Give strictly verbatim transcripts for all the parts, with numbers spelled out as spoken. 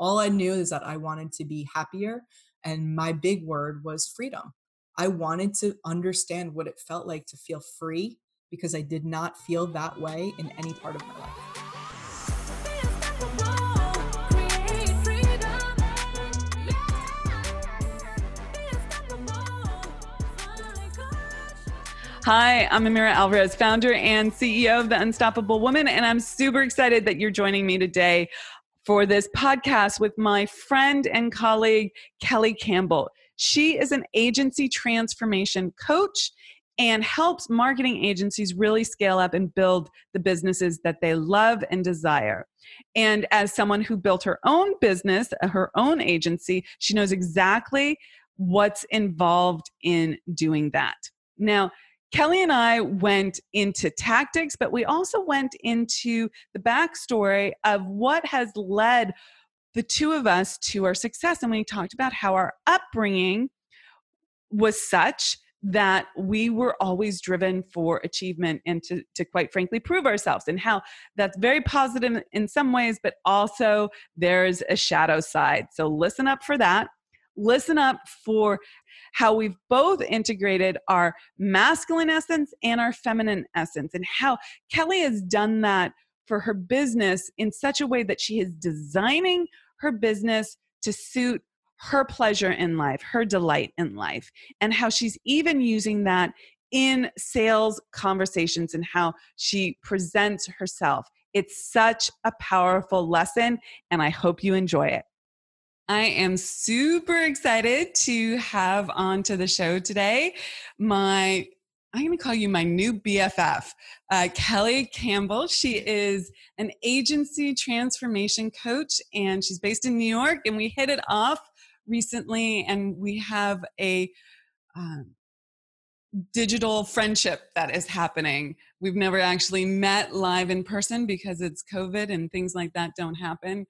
All I knew is that I wanted to be happier. And my big word was freedom. I wanted to understand what it felt like to feel free, because I did not feel that way in any part of my life. Hi, I'm Amira Alvarez, founder and C E O of The Unstoppable Woman, and I'm super excited that you're joining me today for this podcast with my friend and colleague, Kelly Campbell. She is an agency transformation coach and helps marketing agencies really scale up and build the businesses that they love and desire. And as someone who built her own business, her own agency, she knows exactly what's involved in doing that. Now, Kelly and I went into tactics, but we also went into the backstory of what has led the two of us to our success. And we talked about how our upbringing was such that we were always driven for achievement and to, to quite frankly, prove ourselves, and how that's very positive in some ways, but also there's a shadow side. So listen up for that. Listen up for how we've both integrated our masculine essence and our feminine essence, and how Kelly has done that for her business in such a way that she is designing her business to suit her pleasure in life, her delight in life, and how she's even using that in sales conversations and how she presents herself. It's such a powerful lesson, and I hope you enjoy it. I am super excited to have onto the show today my, I'm going to call you my new B F F, uh, Kelly Campbell. She is an agency transformation coach, and she's based in New York, and we hit it off recently, and we have a um, digital friendship that is happening. We've never actually met live in person because it's COVID and things like that don't happen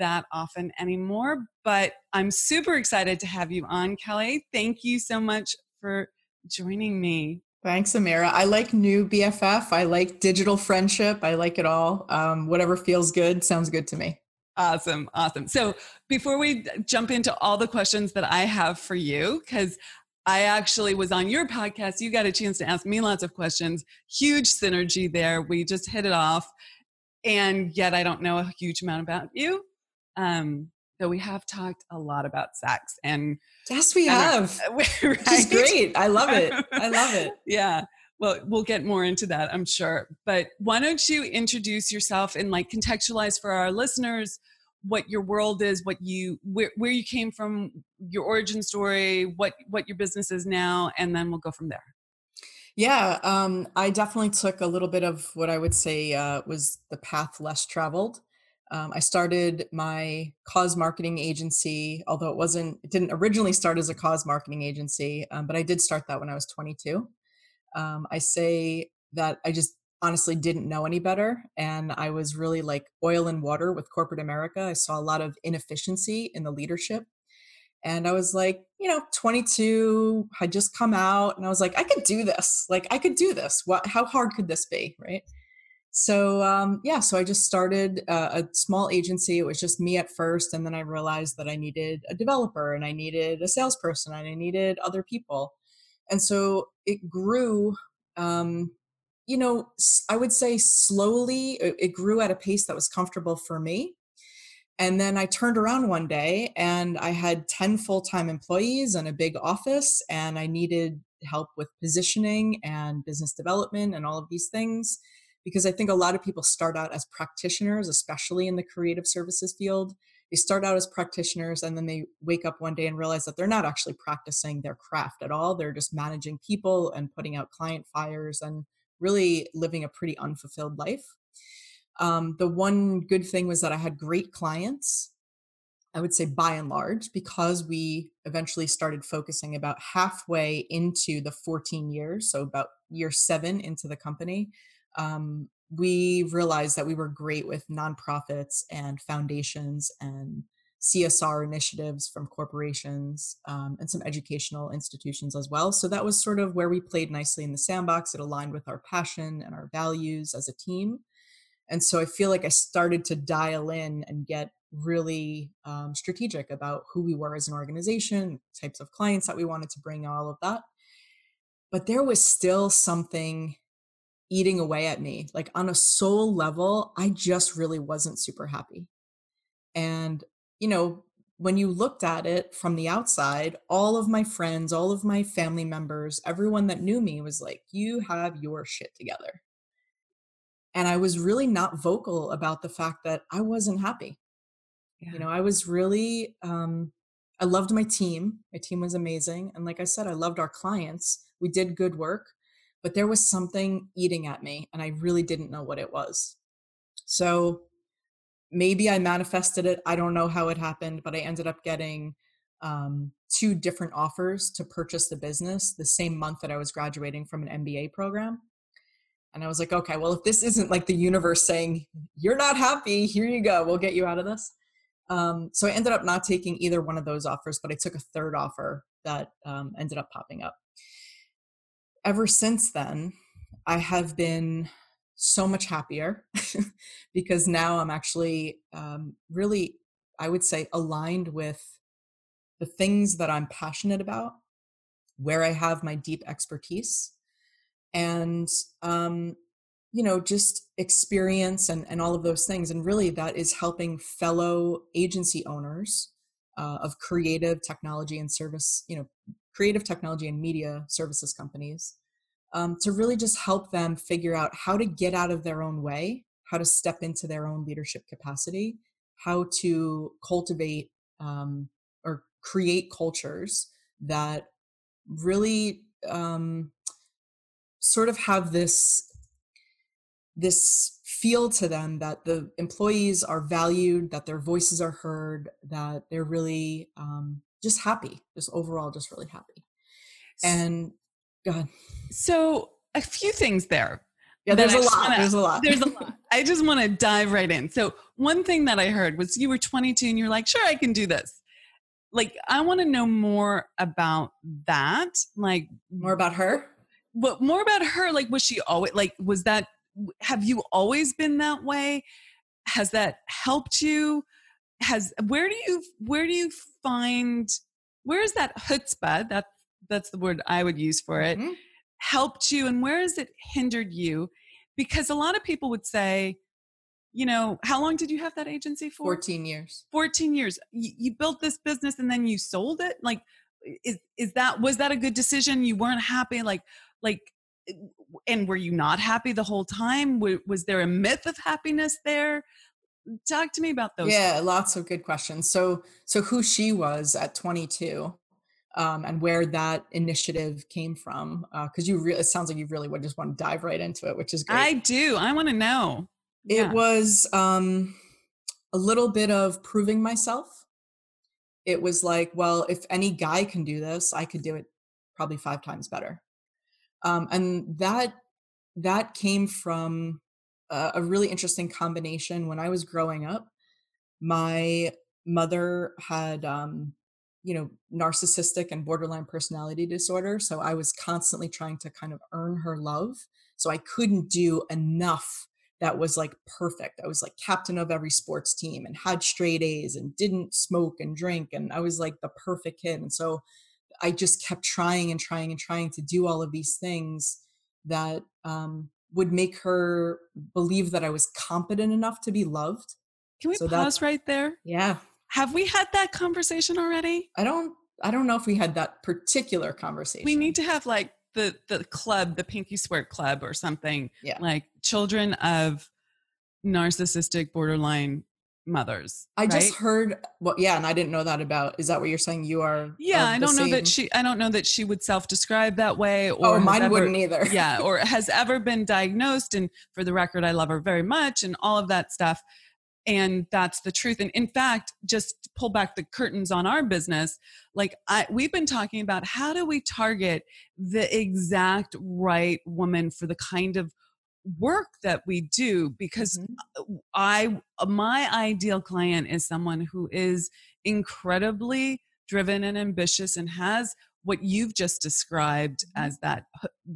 that often anymore, but I'm super excited to have you on, Kelly. Thank you so much for joining me. Thanks, Amira. I like new B F F. I like digital friendship. I like it all. Um, whatever feels good sounds good to me. Awesome. Awesome. So before we jump into all the questions that I have for you, because I actually was on your podcast, you got a chance to ask me lots of questions. Huge synergy there. We just hit it off. And yet I don't know a huge amount about you. Um, though we have talked a lot about sex, and yes, we have. Right? She's great. I love it. I love it. Yeah. Well, we'll get more into that, I'm sure. But why don't you introduce yourself and like contextualize for our listeners what your world is, what you where where you came from, your origin story, what what your business is now, and then we'll go from there. Yeah, um, I definitely took a little bit of what I would say uh, was the path less traveled. Um, I started my cause marketing agency, although it wasn't, it didn't originally start as a cause marketing agency, um, but I did start that when I was twenty-two. Um, I say that I just honestly didn't know any better. And I was really like oil and water with corporate America. I saw a lot of inefficiency in the leadership. And I was like, you know, twenty-two, had just come out, and I was like, I could do this. Like, I could do this. What? How hard could this be, right? So, um, yeah, so I just started a, a small agency. It was just me at first, and then I realized that I needed a developer, and I needed a salesperson, and I needed other people. And so it grew, um, you know, I would say slowly. It, it grew at a pace that was comfortable for me. And then I turned around one day and I had ten full-time employees and a big office, and I needed help with positioning and business development and all of these things, because I think a lot of people start out as practitioners, especially in the creative services field. They start out as practitioners, and then they wake up one day and realize that they're not actually practicing their craft at all. They're just managing people and putting out client fires and really living a pretty unfulfilled life. Um, the one good thing was that I had great clients, I would say by and large, because we eventually started focusing about halfway into the fourteen years. So about year seven into the company, um, we realized that we were great with nonprofits and foundations and C S R initiatives from corporations, um, and some educational institutions as well. So that was sort of where we played nicely in the sandbox. It aligned with our passion and our values as a team. And so I feel like I started to dial in and get really um, strategic about who we were as an organization, types of clients that we wanted to bring, all of that. But there was still something eating away at me. Like on a soul level, I just really wasn't super happy. And, you know, when you looked at it from the outside, all of my friends, all of my family members, everyone that knew me was like, you have your shit together. And I was really not vocal about the fact that I wasn't happy. Yeah. You know, I was really, um, I loved my team. My team was amazing. And like I said, I loved our clients. We did good work, but there was something eating at me and I really didn't know what it was. So maybe I manifested it. I don't know how it happened, but I ended up getting um, two different offers to purchase the business the same month that I was graduating from an M B A program. And I was like, okay, well, if this isn't like the universe saying, you're not happy, here you go, we'll get you out of this. Um, so I ended up not taking either one of those offers, but I took a third offer that um, ended up popping up. Ever since then, I have been so much happier because now I'm actually um, really, I would say, aligned with the things that I'm passionate about, where I have my deep expertise, and, um, you know, just experience and, and all of those things. And really that is helping fellow agency owners uh, of creative technology and service, you know, creative technology and media services companies, um, to really just help them figure out how to get out of their own way, how to step into their own leadership capacity, how to cultivate um, or create cultures that really um, sort of have this, this feel to them that the employees are valued, that their voices are heard, that they're really um, just happy, just overall, just really happy. And go ahead. So a few things there. Yeah, there's a lot. Wanna, there's a lot. There's a lot. I just want to dive right in. So one thing that I heard was you were twenty-two and you're like, sure, I can do this. Like, I want to know more about that. Like more about her? What more about her? Like, was she always like, was that, have you always been that way? Has that helped you? Has, where do you, where do you find, where is that chutzpah? That's, that's the word I would use for it. Mm-hmm. Helped you, and where has it hindered you? Because a lot of people would say, you know, how long did you have that agency for? fourteen years. fourteen years. You, you built this business and then you sold it. Like, is, is that, was that a good decision? You weren't happy? Like, like, and were you not happy the whole time? Was, was there a myth of happiness there? Talk to me about those. Yeah, lots of good questions. So, so who she was at twenty-two, um, and where that initiative came from, because uh, you really, it sounds like you really would just want to dive right into it, which is great. I do. I want to know. It yeah. was um, a little bit of proving myself. It was like, well, if any guy can do this, I could do it probably five times better. Um, and that, that came from a, a really interesting combination. When I was growing up, my mother had, um, you know, narcissistic and borderline personality disorder. So I was constantly trying to kind of earn her love. So I couldn't do enough that was like perfect. I was like captain of every sports team and had straight A's and didn't smoke and drink. And I was like the perfect kid. And so I just kept trying and trying and trying to do all of these things that um, would make her believe that I was competent enough to be loved. Can we so pause right there? Yeah. Have we had that conversation already? I don't, I don't know if we had that particular conversation. We need to have like the, the club, the Pinky Swear Club or something. Yeah. Like children of narcissistic borderline mothers. I right? just heard, well, yeah. And I didn't know that about, is that what you're saying? You are. Yeah. I don't same... know that she, I don't know that she would self-describe that way, or oh, mine ever, wouldn't either. Yeah. Or has ever been diagnosed. And for the record, I love her very much and all of that stuff. And that's the truth. And in fact, just to pull back the curtains on our business. Like I, we've been talking about how do we target the exact right woman for the kind of work that we do, because I, my ideal client is someone who is incredibly driven and ambitious and has what you've just described as that,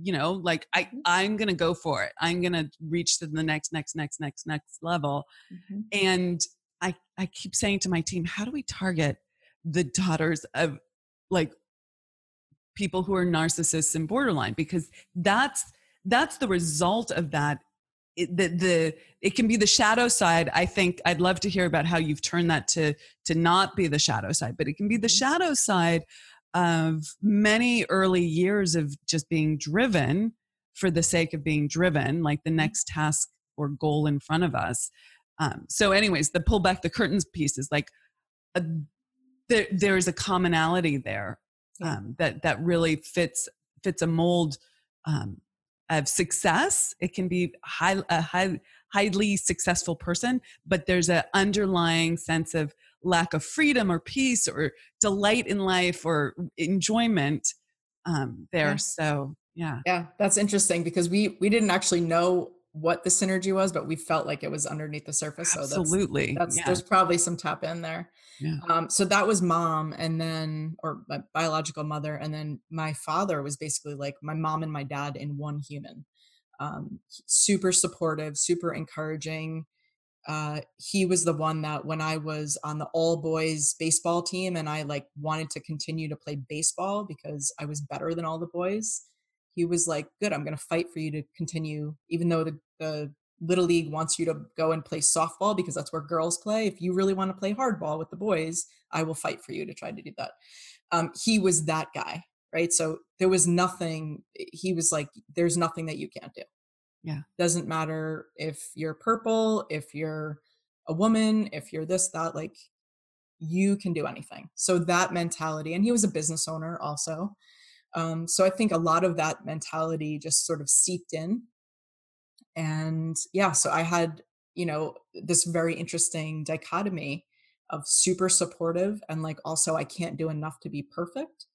you know, like I, I'm going to go for it. I'm going to reach to the next, next, next, next, next level. Mm-hmm. And I, I keep saying to my team, how do we target the daughters of like people who are narcissists and borderline? Because that's, that's the result of that. It, the, the, it can be the shadow side. I think I'd love to hear about how you've turned that to, to not be the shadow side, but it can be the shadow side of many early years of just being driven for the sake of being driven, like the next task or goal in front of us. Um, so anyways, the pull back the curtains piece is like, a, there, there is a commonality there um, that, that really fits, fits a mold um, of success. It can be high, a high, highly successful person, but there's an underlying sense of lack of freedom or peace or delight in life or enjoyment um, there. Yeah. So yeah. Yeah. That's interesting because we, we didn't actually know what the synergy was, but we felt like it was underneath the surface. So absolutely. That's, that's yeah. There's probably some tap in there. Yeah. Um, so that was mom and then, or my biological mother. And then my father was basically like my mom and my dad in one human, um, super supportive, super encouraging. Uh, he was the one that when I was on the all boys baseball team and I like wanted to continue to play baseball because I was better than all the boys, he was like, good, I'm going to fight for you to continue, even though the, the Little League wants you to go and play softball because that's where girls play. If you really want to play hardball with the boys, I will fight for you to try to do that. Um, he was that guy, right? So there was nothing, he was like, there's nothing that you can't do. Yeah. Doesn't matter if you're purple, if you're a woman, if you're this, that, like you can do anything. So that mentality, and he was a business owner also. Um, so I think a lot of that mentality just sort of seeped in. And yeah, so I had, you know, this very interesting dichotomy of super supportive and like, also I can't do enough to be perfect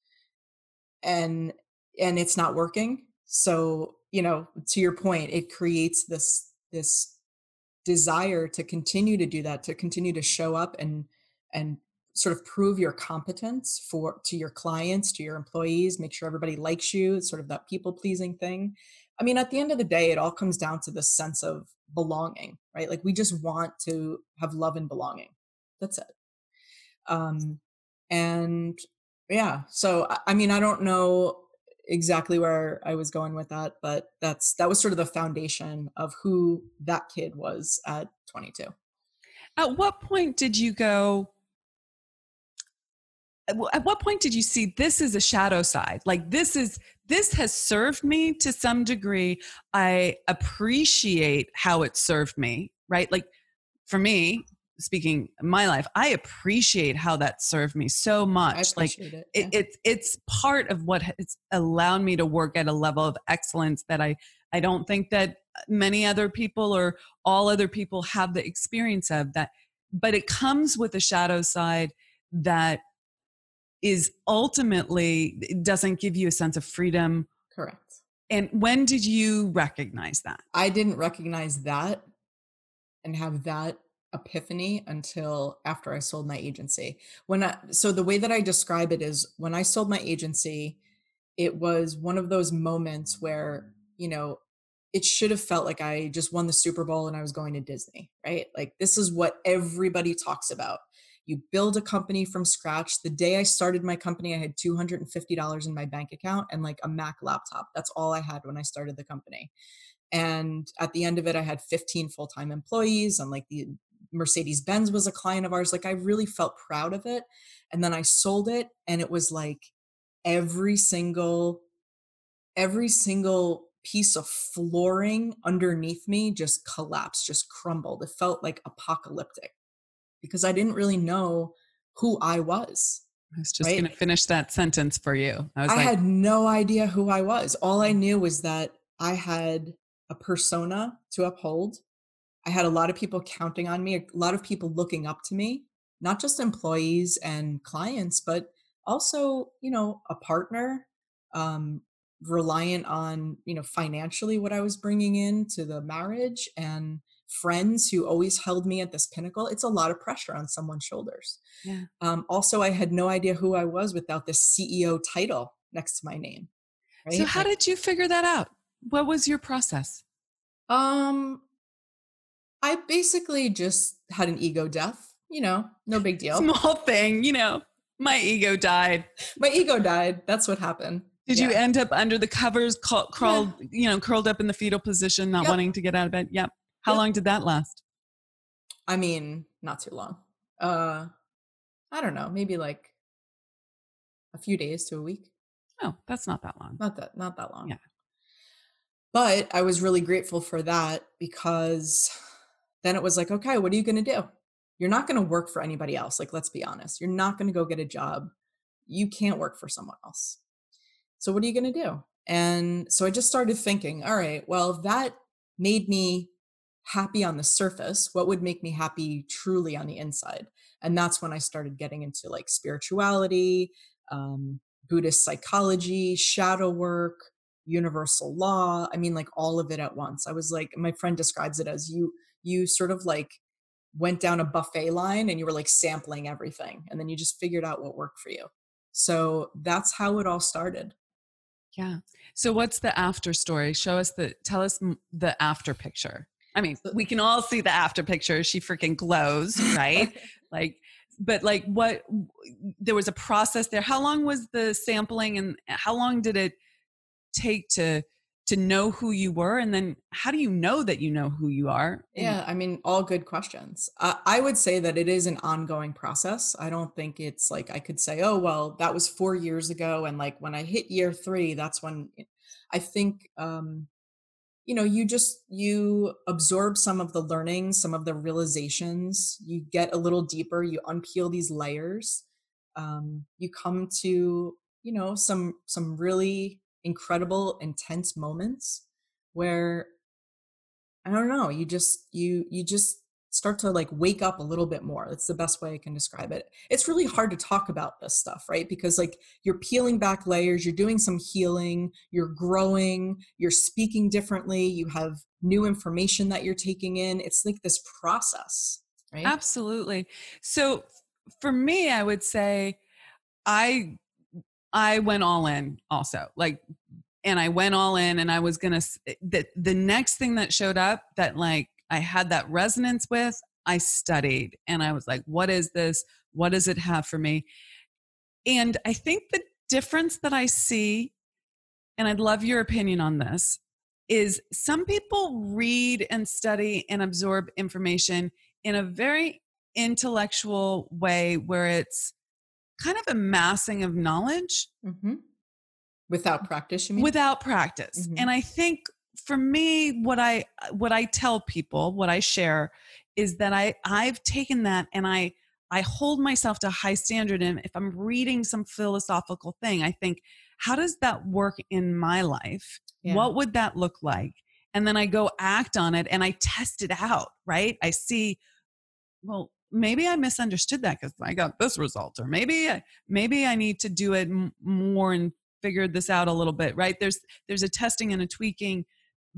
and, and it's not working. So, you know, to your point, it creates this, this desire to continue to do that, to continue to show up and, and sort of prove your competence for, to your clients, to your employees, make sure everybody likes you. It's sort of that people pleasing thing. I mean, at the end of the day, it all comes down to this sense of belonging, right? Like we just want to have love and belonging. That's it. Um, and yeah, so, I mean, I don't know exactly where I was going with that, but that's, that was sort of the foundation of who that kid was at twenty-two. At what point did you go, at what point did you see this is a shadow side? Like this is, this has served me to some degree. I appreciate how it served me, right? Like for me, speaking my life, I appreciate how that served me so much. Like it, yeah. it, it's, it's part of what has allowed me to work at a level of excellence that I, I don't think that many other people or all other people have the experience of that, but it comes with a shadow side that is ultimately doesn't give you a sense of freedom. Correct. And when did you recognize that? I didn't recognize that and have that epiphany until after I sold my agency. When I, so the way that I describe it is when I sold my agency, it was one of those moments where, you know, it should have felt like I just won the Super Bowl and I was going to Disney, right? Like this is what everybody talks about. You build a company from scratch. The day I started my company, I had two hundred fifty dollars in my bank account and like a Mac laptop. That's all I had when I started the company. And at the end of it, I had fifteen full-time employees and like the Mercedes-Benz was a client of ours. Like I really felt proud of it. And then I sold it and it was like every single, every single piece of flooring underneath me just collapsed, just crumbled. It felt like apocalyptic. Because I didn't really know who I was. I was just right? going to finish that sentence for you. I, was I like, had no idea who I was. All I knew was that I had a persona to uphold. I had a lot of people counting on me, a lot of people looking up to me, not just employees and clients, but also, you know, a partner, um, reliant on, you know, financially what I was bringing in to the marriage and friends who always held me at this pinnacle. It's a lot of pressure on someone's shoulders. Yeah. Um, also, I had no idea who I was without this C E O title next to my name. Right? So how like, did you figure that out? What was your process? Um, I basically just had an ego death. you know, no big deal. Small thing, you know, my ego died. My ego died. That's what happened. Did yeah. you end up under the covers, crawl, crawled, yeah. you know, curled up in the fetal position, not yep. wanting to get out of bed? Yep. How yep. long did that last? I mean, not too long. Uh, I don't know, maybe like a few days to a week. Oh, that's not that long. Not that, not that long. Yeah. But I was really grateful for that, because then it was like, okay, what are you going to do? You're not going to work for anybody else. Like, let's be honest. You're not going to go get a job. You can't work for someone else. So what are you going to do? And so I just started thinking, all right, well, if that made me happy on the surface, what would make me happy truly on the inside? And that's when I started getting into like spirituality, um, Buddhist psychology, shadow work, universal law. I mean, like all of it at once. I was like, my friend describes it as you, you sort of like went down a buffet line and you were like sampling everything. And then you just figured out what worked for you. So that's how it all started. Yeah. So what's the after story? Show us the, tell us the after picture. I mean, we can all see the after picture. She freaking glows, right? Like, but like what, there was a process there. How long was the sampling and how long did it take to, to know who you were? And then how do you know that you know who you are? Yeah. I mean, all good questions. Uh, I would say that it is an ongoing process. I don't think it's like, I could say, oh, well, that was four years ago. And like when I hit year three, that's when I think, um, you know, you just, you absorb some of the learnings, some of the realizations, you get a little deeper, you unpeel these layers, um, you come to, you know, some, some really incredible, intense moments where, I don't know, you just, you, you just start to like wake up a little bit more. That's the best way I can describe it. It's really hard to talk about this stuff, right? Because like you're peeling back layers, you're doing some healing, you're growing, you're speaking differently, you have new information that you're taking in. It's like this process, right? Absolutely. So for me, I would say I, I went all in also, like, and I went all in and I was going to, the, the next thing that showed up that like, I had that resonance with, I studied and I was like, what is this? What does it have for me? And I think the difference that I see, and I'd love your opinion on this, is some people read and study and absorb information in a very intellectual way where it's kind of amassing of knowledge. Mm-hmm. Without practice, you mean? Without practice. Mm-hmm. And I think for me, what I, what I tell people, what I share is that I, I've taken that and I, I hold myself to a high standard. And if I'm reading some philosophical thing, I think, how does that work in my life? Yeah. What would that look like? And then I go act on it and I test it out, right? I see, well, maybe I misunderstood that because I got this result, or maybe, maybe I need to do it more and figure this out a little bit, right? There's, there's a testing and a tweaking,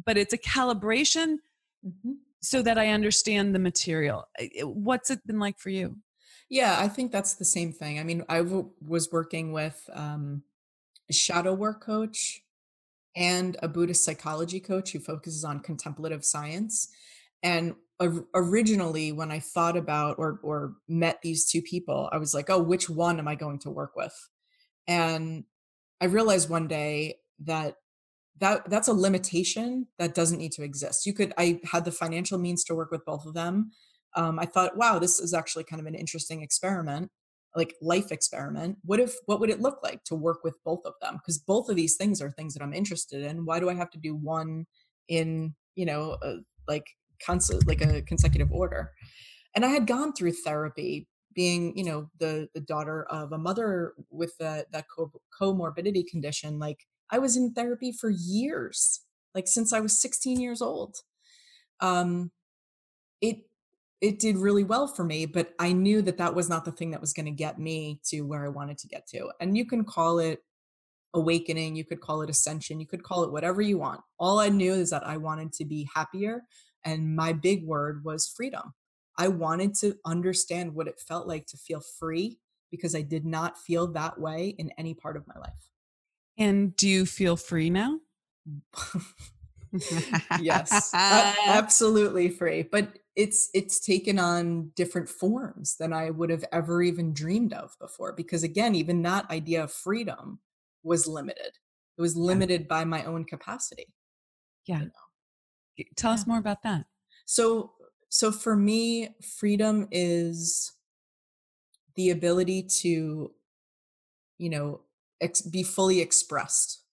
but it's a calibration mm-hmm. so that I understand the material. What's it been like for you? Yeah, I think that's the same thing. I mean, I w- was working with um, a shadow work coach and a Buddhist psychology coach who focuses on contemplative science. And or- originally when I thought about or, or met these two people, I was like, oh, which one am I going to work with? And I realized one day that That that's a limitation that doesn't need to exist. You could, I had the financial means to work with both of them. Um, I thought, wow, this is actually kind of an interesting experiment, like life experiment. What if, what would it look like to work with both of them? Because both of these things are things that I'm interested in. Why do I have to do one in, you know, a, like cons- like a consecutive order? And I had gone through therapy, being, you know, the the daughter of a mother with the, that co- comorbidity condition, like. I was in therapy for years, like since I was sixteen years old. Um, it, it did really well for me, but I knew that that was not the thing that was going to get me to where I wanted to get to. And you can call it awakening. You could call it ascension. You could call it whatever you want. All I knew is that I wanted to be happier. And my big word was freedom. I wanted to understand what it felt like to feel free, because I did not feel that way in any part of my life. And do you feel free now? Yes, absolutely free. But it's it's taken on different forms than I would have ever even dreamed of before. Because again, even that idea of freedom was limited. It was limited yeah. by my own capacity. Yeah. You know? Tell yeah. us more about that. So, so for me, freedom is the ability to, you know, ex- be fully expressed.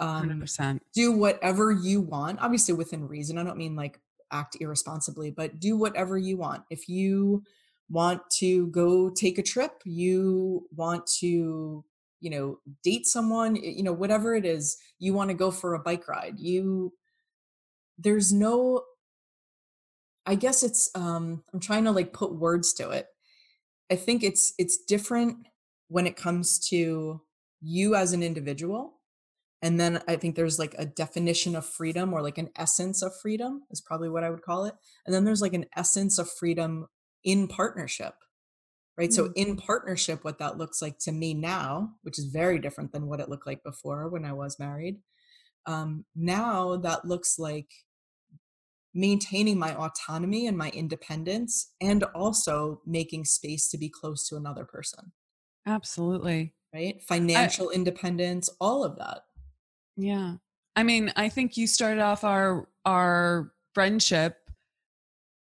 Um, one hundred percent. Do whatever you want, obviously within reason. I don't mean like act irresponsibly, but do whatever you want. If you want to go take a trip, you want to, you know, date someone, you know, whatever it is, you want to go for a bike ride. You, there's no, I guess it's, um, I'm trying to like put words to it. I think it's it's different when it comes to you as an individual. And then I think there's like a definition of freedom, or like an essence of freedom is probably what I would call it. And then there's like an essence of freedom in partnership, right? Mm-hmm. So in partnership, what that looks like to me now, which is very different than what it looked like before when I was married. Um, now that looks like maintaining my autonomy and my independence, and also making space to be close to another person. Absolutely. Right? Financial I, independence, all of that. Yeah. I mean, I think you started off our, our friendship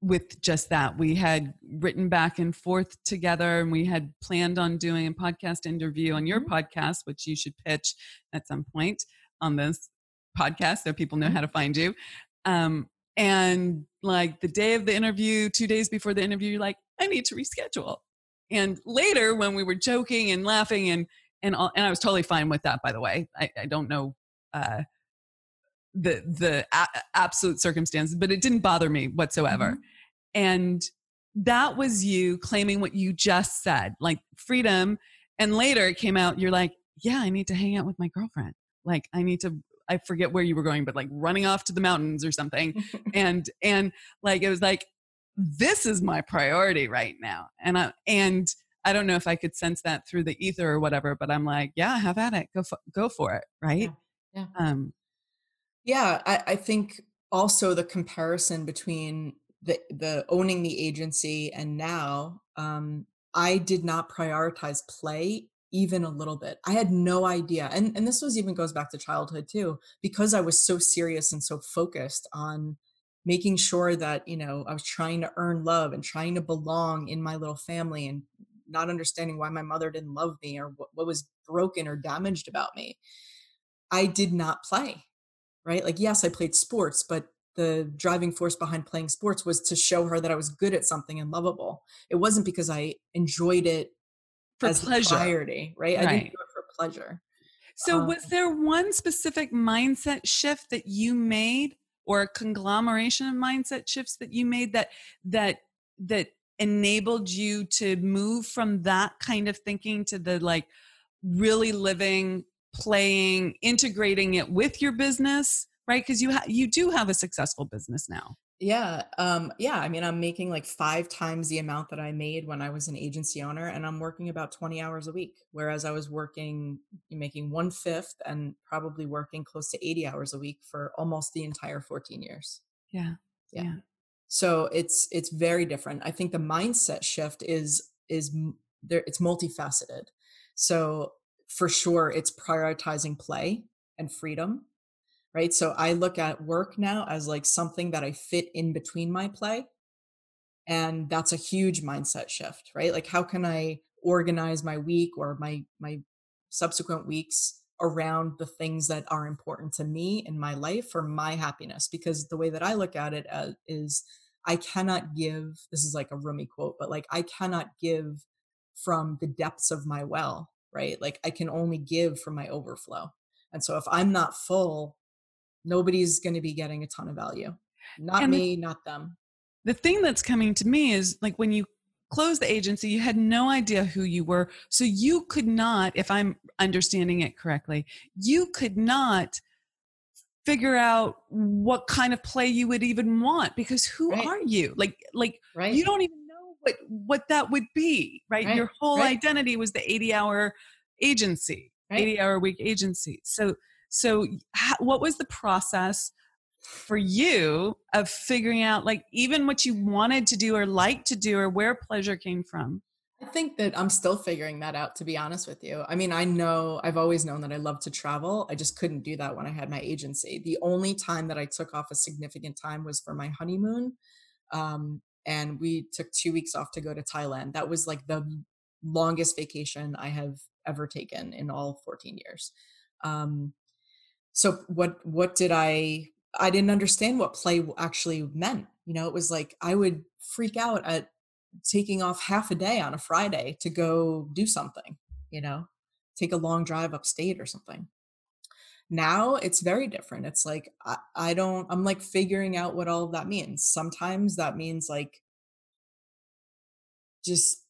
with just that. We had written back and forth together, and we had planned on doing a podcast interview on your mm-hmm. podcast, which you should pitch at some point on this podcast so people know mm-hmm. how to find you. Um, And like the day of the interview, two days before the interview, you're like, I need to reschedule. And later when we were joking and laughing and, and all, and I was totally fine with that, by the way. I, I don't know uh, the, the a- absolute circumstances, but it didn't bother me whatsoever. Mm-hmm. And that was you claiming what you just said, like freedom. And later it came out, you're like, yeah, I need to hang out with my girlfriend. Like I need to, I forget where you were going, but like running off to the mountains or something. and, and like, it was like, this is my priority right now. And I, and I don't know if I could sense that through the ether or whatever, but I'm like, yeah, have at it. Go, f- go for it. Right. Yeah. Yeah. Um, yeah I, I think also the comparison between the, the owning the agency and now, um, I did not prioritize play even a little bit. I had no idea. And, and this was even goes back to childhood too, because I was so serious and so focused on making sure that, you know, I was trying to earn love and trying to belong in my little family, and not understanding why my mother didn't love me, or what, what was broken or damaged about me. I did not play, right? Like, yes, I played sports, but the driving force behind playing sports was to show her that I was good at something and lovable. It wasn't because I enjoyed it for as pleasure, priority, right? right? I didn't do it for pleasure. So um, was there one specific mindset shift that you made, or a conglomeration of mindset shifts that you made that, that, that enabled you to move from that kind of thinking to the like really living, playing, integrating it with your business, right? Cause you ha- you do have a successful business now. Yeah. Um, yeah. I mean, I'm making like five times the amount that I made when I was an agency owner, and I'm working about twenty hours a week. Whereas I was working, making one fifth and probably working close to eighty hours a week for almost the entire fourteen years. Yeah. Yeah. yeah. So it's, it's very different. I think the mindset shift is, is there, it's multifaceted. So for sure, it's prioritizing play and freedom. Right. So I look at work now as like something that I fit in between my play. And that's a huge mindset shift, right? Like how can I organize my week or my, my subsequent weeks around the things that are important to me in my life for my happiness? Because the way that I look at it is I cannot give, this is like a Rumi quote, but like, I cannot give from the depths of my well, right? Like I can only give from my overflow. And so if I'm not full, nobody's going to be getting a ton of value. Not and me, not them. The thing that's coming to me is like when you closed the agency, you had no idea who you were. So you could not, if I'm understanding it correctly, you could not figure out what kind of play you would even want, because who right. are you? Like, like right. you don't even know what, what that would be, right? right. Your whole right. identity was the eighty hour agency, right. eighty hour week agency. So So how, what was the process for you of figuring out like even what you wanted to do or liked to do or where pleasure came from? I think that I'm still figuring that out, to be honest with you. I mean, I know I've always known that I love to travel. I just couldn't do that when I had my agency. The only time that I took off a significant time was for my honeymoon. Um, and we took two weeks off to go to Thailand. That was like the longest vacation I have ever taken in all fourteen years. Um, so what, what did I, I didn't understand what play actually meant. You know, it was like, I would freak out at taking off half a day on a Friday to go do something, you know, take a long drive upstate or something. Now it's very different. It's like, I, I don't, I'm like figuring out what all of that means. Sometimes that means like just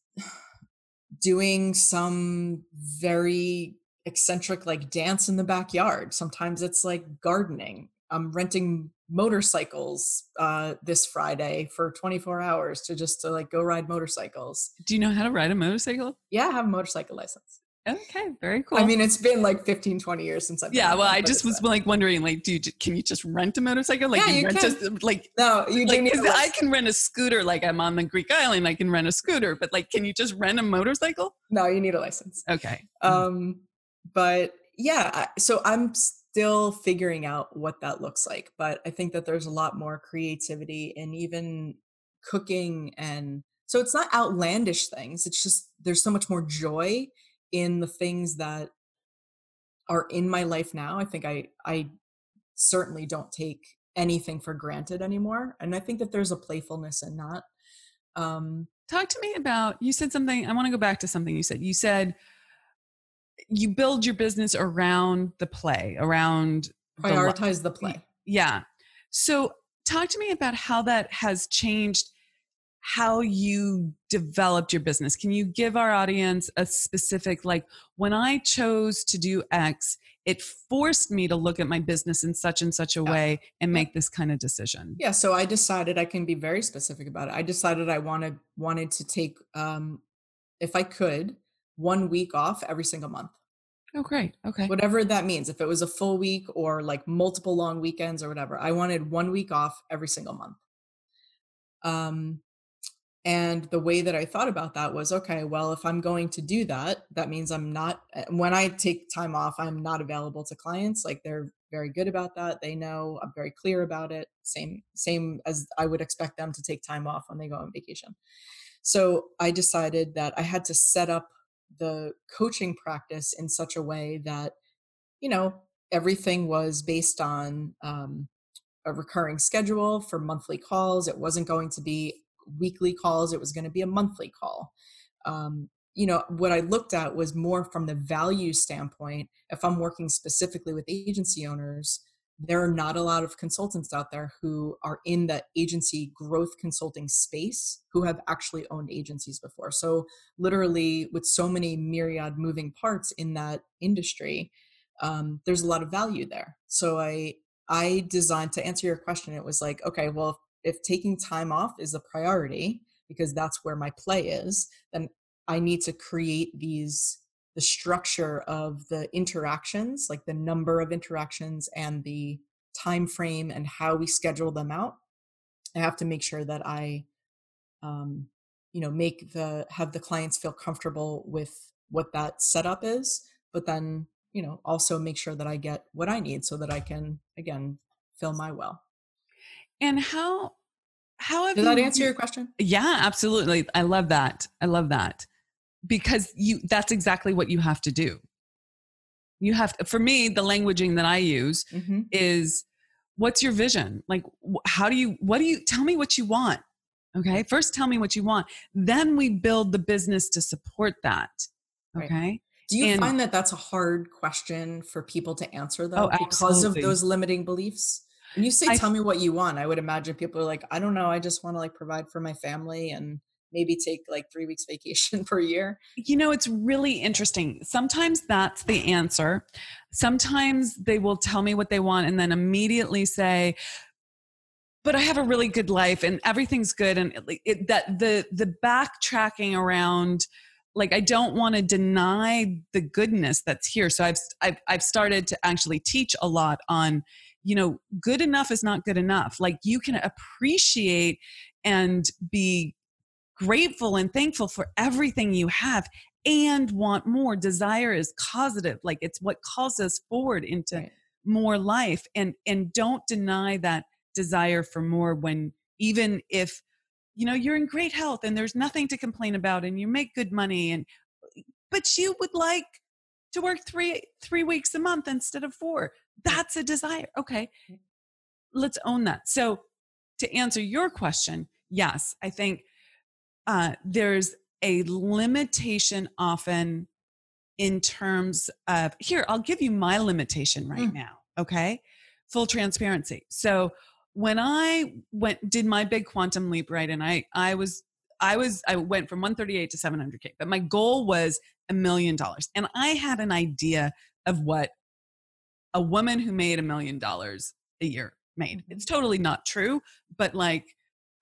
doing some very eccentric, like dance in the backyard. Sometimes it's like gardening. I'm renting motorcycles uh, this Friday for twenty-four hours to just to like go ride motorcycles. Do you know how to ride a motorcycle? Yeah, I have a motorcycle license. Okay, very cool. I mean, it's been like fifteen, twenty years since I've been. Yeah, well, I just was like wondering, like, do you, can you just rent a motorcycle? Like, yeah, you, you rent can. A, like, no, you like, do need a I can rent a scooter. Like, I'm on the Greek island, I can rent a scooter, but like, can you just rent a motorcycle? No, you need a license. Okay. Um, but yeah, so I'm still figuring out what that looks like, but I think that there's a lot more creativity in even cooking, and so it's not outlandish things. It's just there's so much more joy in the things that are in my life now. I think I I certainly don't take anything for granted anymore, and I think that there's a playfulness in that. Um, Talk to me about, you said something. I want to go back to something you said. You said you build your business around the play, around prioritize the, the play. Yeah. So talk to me about how that has changed how you developed your business. Can you give our audience a specific, like, when I chose to do X, it forced me to look at my business in such and such a way and make this kind of decision? Yeah. So I decided, I can be very specific about it. I decided I wanted, wanted to take, um, if I could, one week off every single month. Oh, great. Okay. Whatever that means. If it was a full week or like multiple long weekends or whatever, I wanted one week off every single month. Um, and the way that I thought about that was, okay, well, if I'm going to do that, that means I'm not, when I take time off, I'm not available to clients. Like, they're very good about that. They know, I'm very clear about it. Same, same as I would expect them to take time off when they go on vacation. So I decided that I had to set up the coaching practice in such a way that, you know, everything was based on um, a recurring schedule for monthly calls. It wasn't going to be weekly calls. It was going to be a monthly call. Um, you know, what I looked at was more from the value standpoint. If I'm working specifically with agency owners, there are not a lot of consultants out there who are in the agency growth consulting space who have actually owned agencies before. So literally, with so many myriad moving parts in that industry, um, there's a lot of value there. So I, I designed, to answer your question, it was like, okay, well, if, if taking time off is a priority, because that's where my play is, then I need to create these the structure of the interactions, like the number of interactions and the time frame and how we schedule them out. I have to make sure that I, um, you know, make the, have the clients feel comfortable with what that setup is, but then, you know, also make sure that I get what I need so that I can, again, fill my well. And how, how have Does that answer your question? Yeah, absolutely. I love that. I love that. Because you, that's exactly what you have to do. You have to, for me, the languaging that I use mm-hmm. is, what's your vision? Like, how do you, what do you, tell me what you want. Okay. First, tell me what you want. Then we build the business to support that. Okay. Right. Do you and, find that that's a hard question for people to answer though, oh, because of those limiting beliefs? When you say, I, tell me what you want, I would imagine people are like, I don't know. I just want to like provide for my family and maybe take like three weeks vacation per year. You know, it's really interesting. Sometimes that's the answer. Sometimes they will tell me what they want and then immediately say, but I have a really good life and everything's good. And it, it, that the, the backtracking around, like, I don't want to deny the goodness that's here. So I've, I've, I've started to actually teach a lot on you know, good enough is not good enough. Like, you can appreciate and be grateful and thankful for everything you have and want more. Desire is causative. Like, it's what calls us forward into right. more life. And, and don't deny that desire for more when, even if, you know, you're in great health and there's nothing to complain about and you make good money, and, but you would like to work three, three weeks a month instead of four. That's a desire. Okay. Let's own that. So to answer your question, yes, I think uh, there's a limitation often in terms of, here, I'll give you my limitation right mm. now. Okay. Full transparency. So when I went, did my big quantum leap, right? And I, I was, I was, I went from one thirty-eight to seven hundred K, but my goal was a million dollars. And I had an idea of what a woman who made a million dollars a year made. It's totally not true, but like,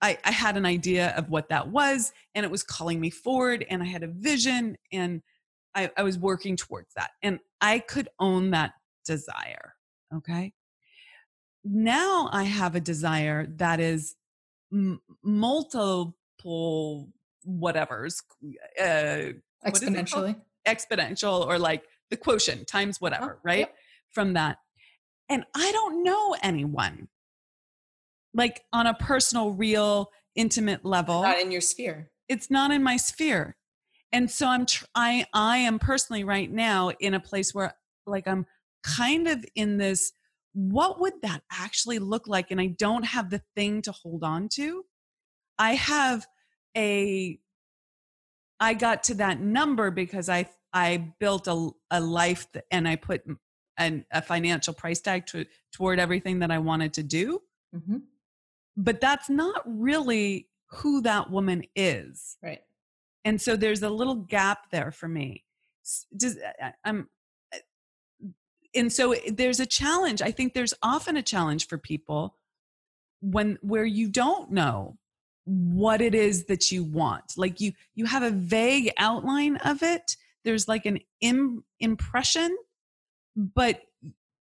I, I had an idea of what that was, and it was calling me forward, and I had a vision, and I, I was working towards that, and I could own that desire. Okay. Now I have a desire that is m- multiple whatevers, uh, exponentially, what exponential, or like the quotient times whatever, oh, right? Yep. From that. And I don't know anyone, like on a personal, real, intimate level. Not in your sphere. It's not in my sphere. And so I'm tr- I, I am personally right now in a place where, like, I'm kind of in this, what would that actually look like? And I don't have the thing to hold on to. I have a, I got to that number because I, I built a, a life that, and I put an, a financial price tag to, toward everything that I wanted to do. Mm-hmm. But that's not really who that woman is. Right. And so there's a little gap there for me. Does, I'm, and so there's a challenge. I think there's often a challenge for people when, where you don't know what it is that you want. Like, you, you have a vague outline of it. There's like an im, impression, but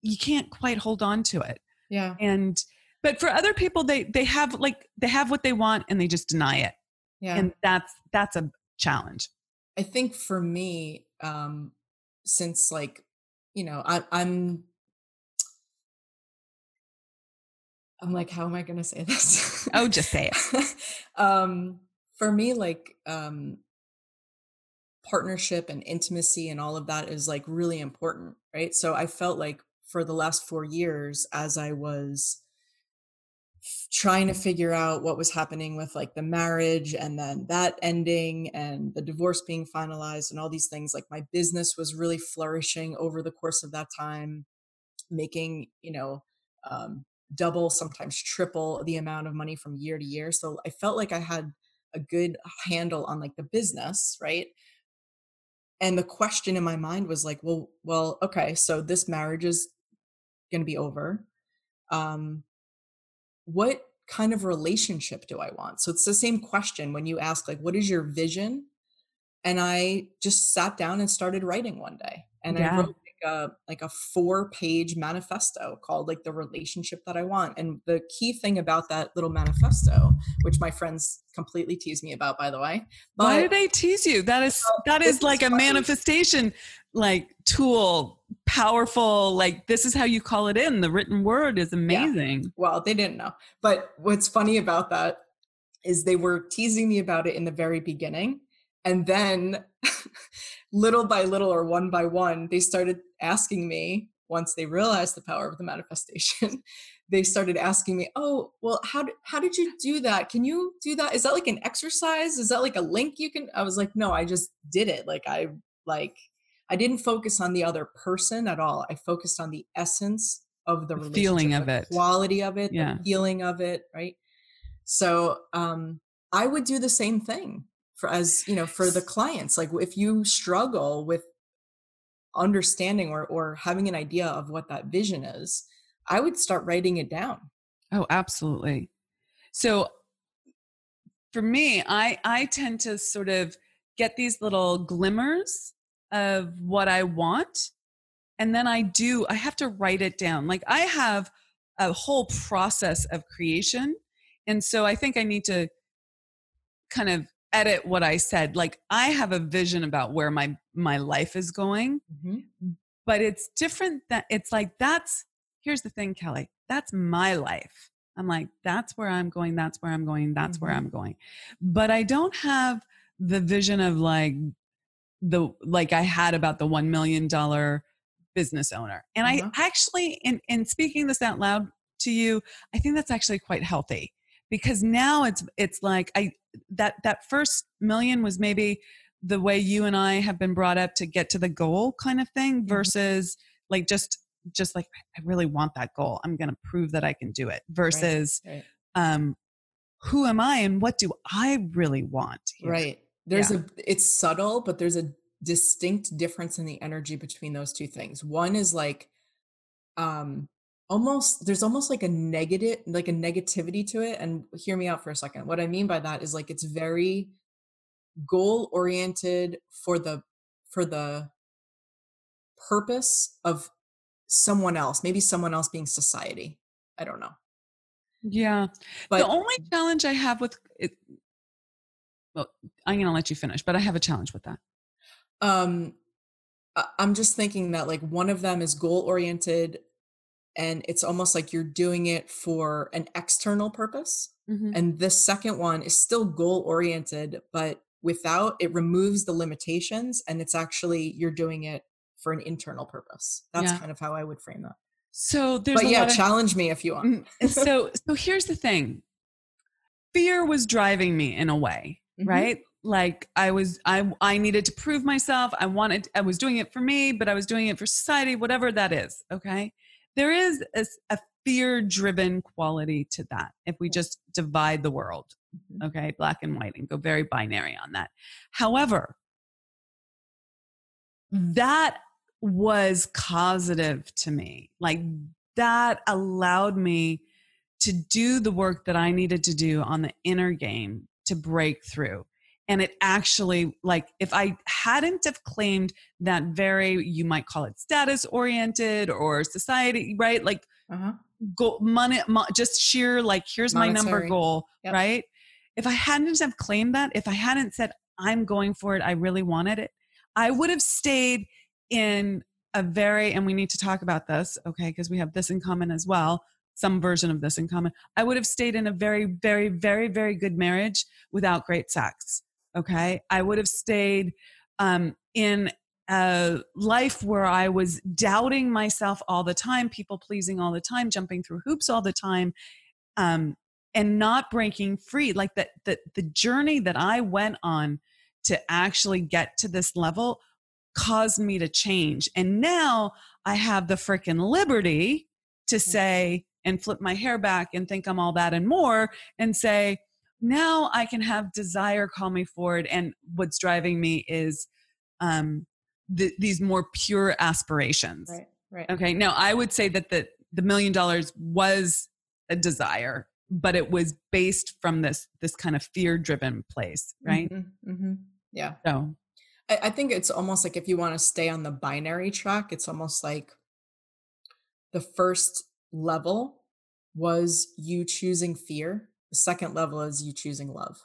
you can't quite hold on to it. Yeah. And, but for other people, they, they have like, they have what they want and they just deny it. Yeah. And that's, that's a challenge. I think for me, um, since like, you know, I, I'm, I'm like, how am I going to say this? Oh, just say it. um, for me, like, um, partnership and intimacy and all of that is like really important. Right. So I felt like for the last four years, as I was trying to figure out what was happening with like the marriage and then that ending and the divorce being finalized and all these things, like my business was really flourishing over the course of that time, making, you know, um, double, sometimes triple the amount of money from year to year. So I felt like I had a good handle on like the business, right? And the question in my mind was like, well, well, okay, so this marriage is going to be over. Um, What kind of relationship do I want? So it's the same question when you ask, like, what is your vision? And I just sat down and started writing one day. And yeah. I wrote like a, like a four page manifesto called like the relationship that I want. And the key thing about that little manifesto, which my friends completely tease me about, by the way. But, why do they tease you? That is, uh, that is like a funny manifestation, like tool, powerful, like this is how you call it in. The written word is amazing. Yeah. Well, they didn't know. But what's funny about that is they were teasing me about it in the very beginning. And then little by little or one by one, they started asking me, once they realized the power of the manifestation, they started asking me, oh, well, how did, how did you do that? Can you do that? Is that like an exercise? Is that like a link you can? I was like, no, I just did it. Like I, like, I didn't focus on the other person at all. I focused on the essence of the, the feeling of the it, quality of it, yeah. the feeling of it. Right. So, um, I would do the same thing for, as you know, for the clients. Like if you struggle with understanding or, or having an idea of what that vision is, I would start writing it down. Oh, absolutely. So for me, I, I tend to sort of get these little glimmers of what I want. And then I do, I have to write it down. Like I have a whole process of creation. And so I think I need to kind of edit what I said. Like, I have a vision about where my, my life is going, mm-hmm. but it's different that it's like, that's, here's the thing, Kelly, that's my life. I'm like, that's where I'm going. That's where I'm going. That's mm-hmm. where I'm going. But I don't have the vision of like the, like I had about the one million dollars business owner. And mm-hmm. I actually, in, in speaking this out loud to you, I think that's actually quite healthy, because now it's, it's like I, that, that first million was maybe the way you and I have been brought up to get to the goal kind of thing, mm-hmm. versus like, just, just like, I really want that goal. I'm going to prove that I can do it, versus, right, right. um, who am I and what do I really want? Here? Right. There's yeah. a, it's subtle, but there's a distinct difference in the energy between those two things. One is like, um, almost, there's almost like a negative, like a negativity to it. And hear me out for a second. What I mean by that is like, it's very goal oriented for the, for the purpose of someone else, maybe someone else being society. I don't know. Yeah. But the only challenge I have with it, well, I'm going to let you finish, but I have a challenge with that. Um, I'm just thinking that like one of them is goal oriented and it's almost like you're doing it for an external purpose. Mm-hmm. And the second one is still goal oriented, but without, it removes the limitations and it's actually, you're doing it for an internal purpose. That's yeah. kind of how I would frame that. So there's, but yeah, of, challenge me if you want. so, so here's the thing. Fear was driving me in a way, mm-hmm. right? Like I was, I, I needed to prove myself. I wanted, I was doing it for me, but I was doing it for society, whatever that is. Okay. There is a, a fear-driven quality to that. If we just divide the world, mm-hmm. okay, black and white, and go very binary on that. However, that was causative to me. Like that allowed me to do the work that I needed to do on the inner game to break through. And it actually, like, if I hadn't have claimed that very, you might call it status oriented or society, right? Like uh-huh. goal, money, mo- just sheer, like, here's monetary. My number goal, yep. right? If I hadn't have claimed that, if I hadn't said, I'm going for it, I really wanted it, I would have stayed in a very, and we need to talk about this, okay, because we have this in common as well, some version of this in common. I would have stayed in a very, very, very, very good marriage without great sex, okay? I would have stayed um, in a life where I was doubting myself all the time, people-pleasing all the time, jumping through hoops all the time, um, and not breaking free. Like that, the, the journey that I went on to actually get to this level caused me to change. And now I have the freaking liberty to say, and flip my hair back and think I'm all that and more, and say, now I can have desire call me forward. And what's driving me is um, the, these more pure aspirations. Right, right. Okay. Now I would say that the, the million dollars was a desire, but it was based from this, this kind of fear driven place. Right. Mm-hmm, mm-hmm. Yeah. So I, I think it's almost like if you want to stay on the binary track, it's almost like the first level was you choosing fear. The second level is you choosing love.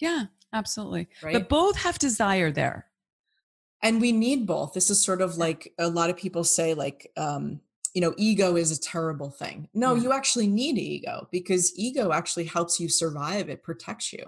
Yeah, absolutely. Right? But both have desire there. And we need both. This is sort of like a lot of people say like, um, you know, ego is a terrible thing. No, yeah. you actually need ego because ego actually helps you survive. It protects you.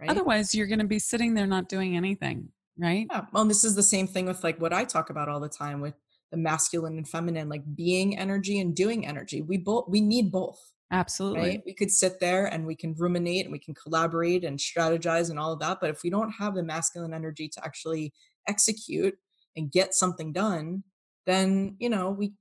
Right? Otherwise you're going to be sitting there not doing anything. Right. Yeah. Well, and this is the same thing with like what I talk about all the time with the masculine and feminine, like being energy and doing energy. We both, we need both. Absolutely. Right? We could sit there and we can ruminate and we can collaborate and strategize and all of that. But if we don't have the masculine energy to actually execute and get something done, then, you know, we,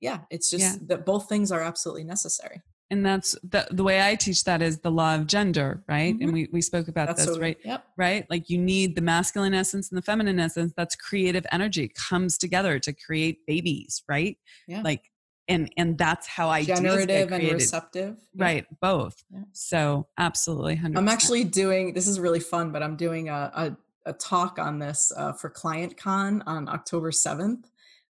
yeah, it's just yeah. that both things are absolutely necessary. And that's the, the way I teach that is the law of gender, right? Mm-hmm. And we, we spoke about that's this, we, right? Yep. Right? Like you need the masculine essence and the feminine essence. That's creative energy. It comes together to create babies, right? Yeah. Like, and, and that's how I generative and receptive. Right. Yeah. Both. Yeah. So absolutely. one hundred percent. I'm actually doing, this is really fun, but I'm doing a, a, a talk on this uh, for Client Con on October seventh,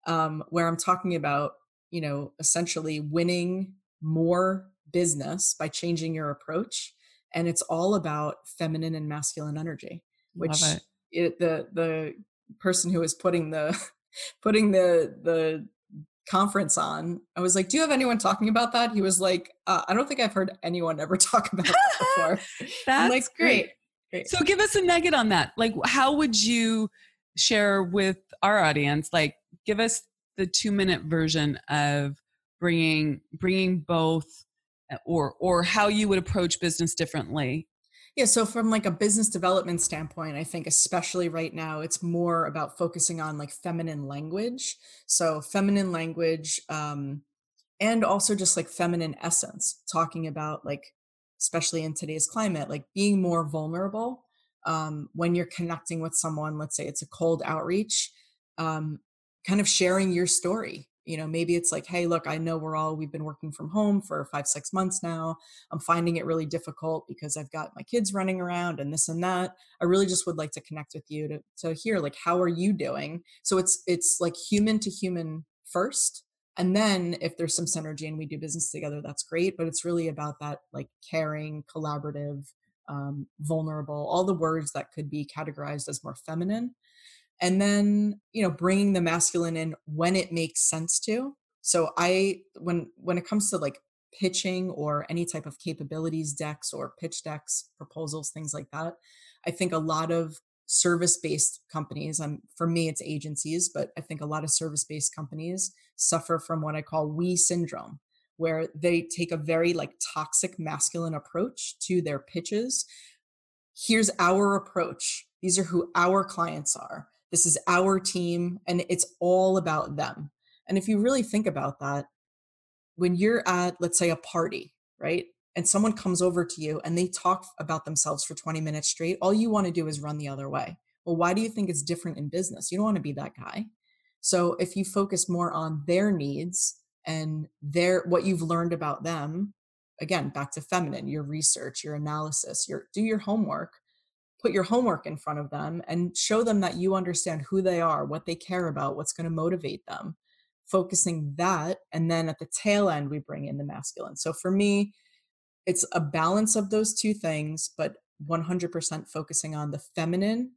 um, where I'm talking about, you know, essentially winning more business by changing your approach. And it's all about feminine and masculine energy, which it. It, the the person who was putting the putting the the conference on, I was like, do you have anyone talking about that? He was like, uh, I don't think I've heard anyone ever talk about that before. That's I'm like, great. great. So give us a nugget on that. Like, how would you share with our audience? Like, give us the two minute version of bringing, bringing both or, or how you would approach business differently. Yeah. So from like a business development standpoint, I think especially right now, it's more about focusing on like feminine language. So feminine language, um, and also just like feminine essence, talking about like, especially in today's climate, like being more vulnerable, um, when you're connecting with someone, let's say it's a cold outreach, um, kind of sharing your story. You know, maybe it's like, hey, look, I know we're all, we've been working from home for five, six months now. I'm finding it really difficult because I've got my kids running around and this and that. I really just would like to connect with you to, to hear, like, how are you doing? So it's, it's like human to human first. And then if there's some synergy and we do business together, that's great. But it's really about that, like caring, collaborative, um, vulnerable, all the words that could be categorized as more feminine. And then, you know, bringing the masculine in when it makes sense to. So I, when, when it comes to like pitching or any type of capabilities decks or pitch decks, proposals, things like that, I think a lot of service-based companies, um, for me, it's agencies, but I think a lot of service-based companies suffer from what I call we syndrome, where they take a very like toxic masculine approach to their pitches. Here's our approach. These are who our clients are. This is our team, and it's all about them. And if you really think about that, when you're at, let's say, a party, right? And someone comes over to you and they talk about themselves for twenty minutes straight, all you want to do is run the other way. Well, why do you think it's different in business? You don't want to be that guy. So if you focus more on their needs and their what you've learned about them, again, back to feminine, your research, your analysis, your do your homework. Put your homework in front of them and show them that you understand who they are, what they care about, what's going to motivate them, focusing that. And then at the tail end, we bring in the masculine. So for me, it's a balance of those two things, but one hundred percent focusing on the feminine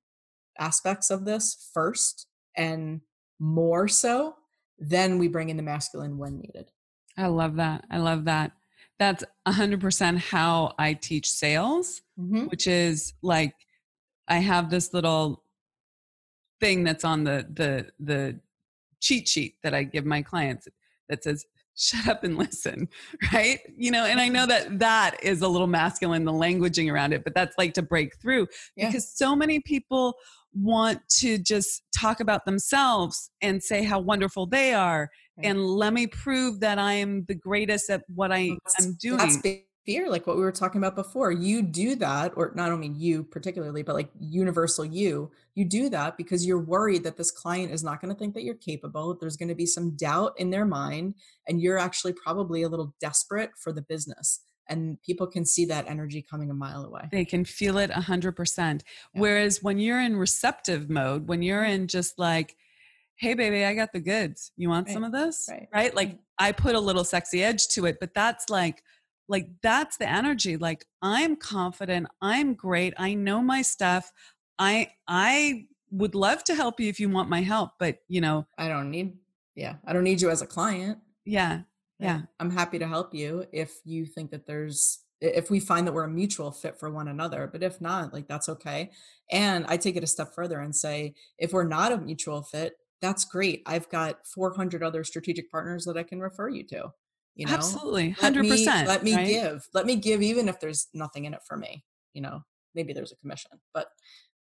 aspects of this first, and more so, then we bring in the masculine when needed. I love that. I love that. That's one hundred percent how I teach sales, mm-hmm. which is like, I have this little thing that's on the, the, the cheat sheet that I give my clients that says, shut up and listen. Right. You know, and I know that that is a little masculine, the languaging around it, but that's like to break through yeah. because so many people want to just talk about themselves and say how wonderful they are. Right. And let me prove that I am the greatest at what I am doing. That's fear, like what we were talking about before. You do that, or not, I don't mean you particularly, but like universal you, you do that because you're worried that this client is not going to think that you're capable. There's going to be some doubt in their mind, and you're actually probably a little desperate for the business. And people can see that energy coming a mile away. They can feel it one hundred percent. Yeah. Whereas when you're in receptive mode, when you're in just like, hey, baby, I got the goods. You want right. some of this? Right. right? Like I put a little sexy edge to it, but that's like, like that's the energy. Like I'm confident. I'm great. I know my stuff. I, I would love to help you if you want my help, but you know, I don't need, yeah, I don't need you as a client. Yeah. Yeah. I'm happy to help you if you think that there's, if we find that we're a mutual fit for one another, but if not, like that's okay. And I take it a step further and say, if we're not a mutual fit, that's great. I've got four hundred other strategic partners that I can refer you to, you know? Absolutely. one hundred percent. Let me, let me right? give, let me give, even if there's nothing in it for me, you know, maybe there's a commission, but